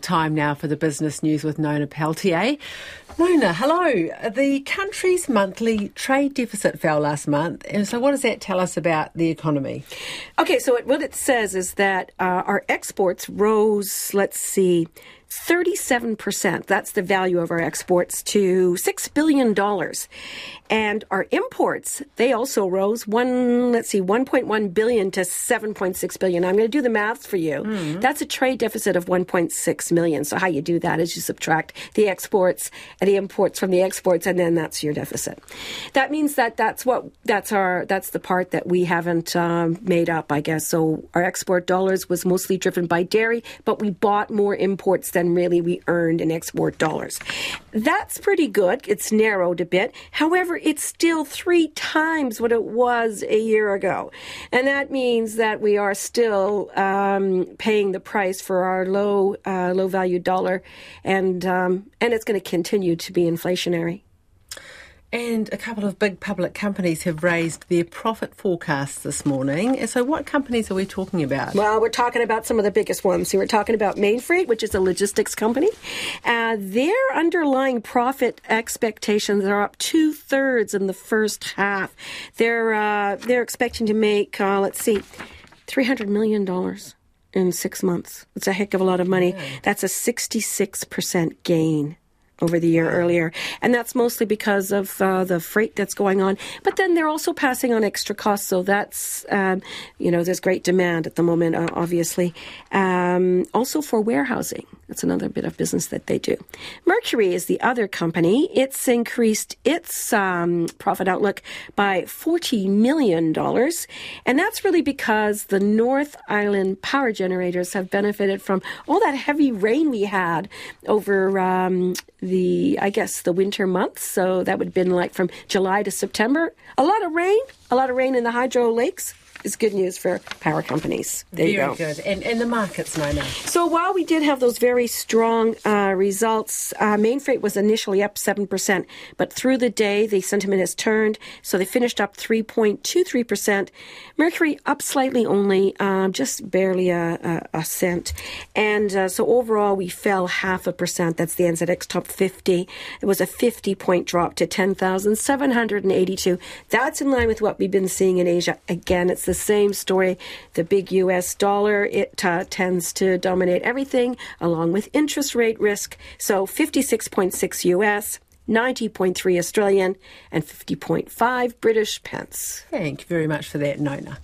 Time now for the business news with Nona Pelletier. Nona, hello. The country's monthly trade deficit fell last month, and so what does that tell us about the economy? Okay, so what it says is that our exports rose, 37%. That's the value of our exports to $6 billion. And our imports, they also rose 1.1 billion to 7.6 billion. I'm going to do the math for you. Mm-hmm. That's a trade deficit of 1.6 million. So how you do that is you subtract the exports and the imports from the exports, and then that's your deficit. That means that that's the part that we haven't made up, I guess. So our export dollars was mostly driven by dairy, but we bought more imports than really we earned in export dollars. That's pretty good. It's narrowed a bit. However, it's still 3 times what it was a year ago. And that means that we are still paying the price for our low value dollar, and it's going to continue to be inflationary. And a couple of big public companies have raised their profit forecasts this morning. So what companies are we talking about? Well, we're talking about some of the biggest ones. So we're talking about Mainfreight, which is a logistics company. Their underlying profit expectations are up 2/3 in the first half. They're expecting to make, $300 million. In 6 months. It's a heck of a lot of money. Yeah. That's a 66% gain over the year earlier. And that's mostly because of the freight that's going on. But then they're also passing on extra costs. So that's, there's great demand at the moment, obviously. Also for warehousing. That's another bit of business that they do. Mercury is the other company. It's increased its profit outlook by $40 million. And that's really because the North Island power generators have benefited from all that heavy rain we had over the winter months. So that would have been from July to September. A lot of rain in the hydro lakes is good news for power companies. There you go. Very good. And the markets, Nona. So while we did have those very strong results, Mainfreight was initially up 7%, but through the day, the sentiment has turned, so they finished up 3.23%. Mercury up slightly only, just barely a cent. And so overall, we fell 0.5%. That's the NZX top 50. It was a 50-point drop to 10,782. That's in line with what we've been seeing in Asia. Again, it's the same story. The big U.S. dollar, it tends to dominate everything, along with interest rate risk. So 56.6 U.S., 90.3 Australian, and 50.5 British pence. Thank you very much for that, Nona.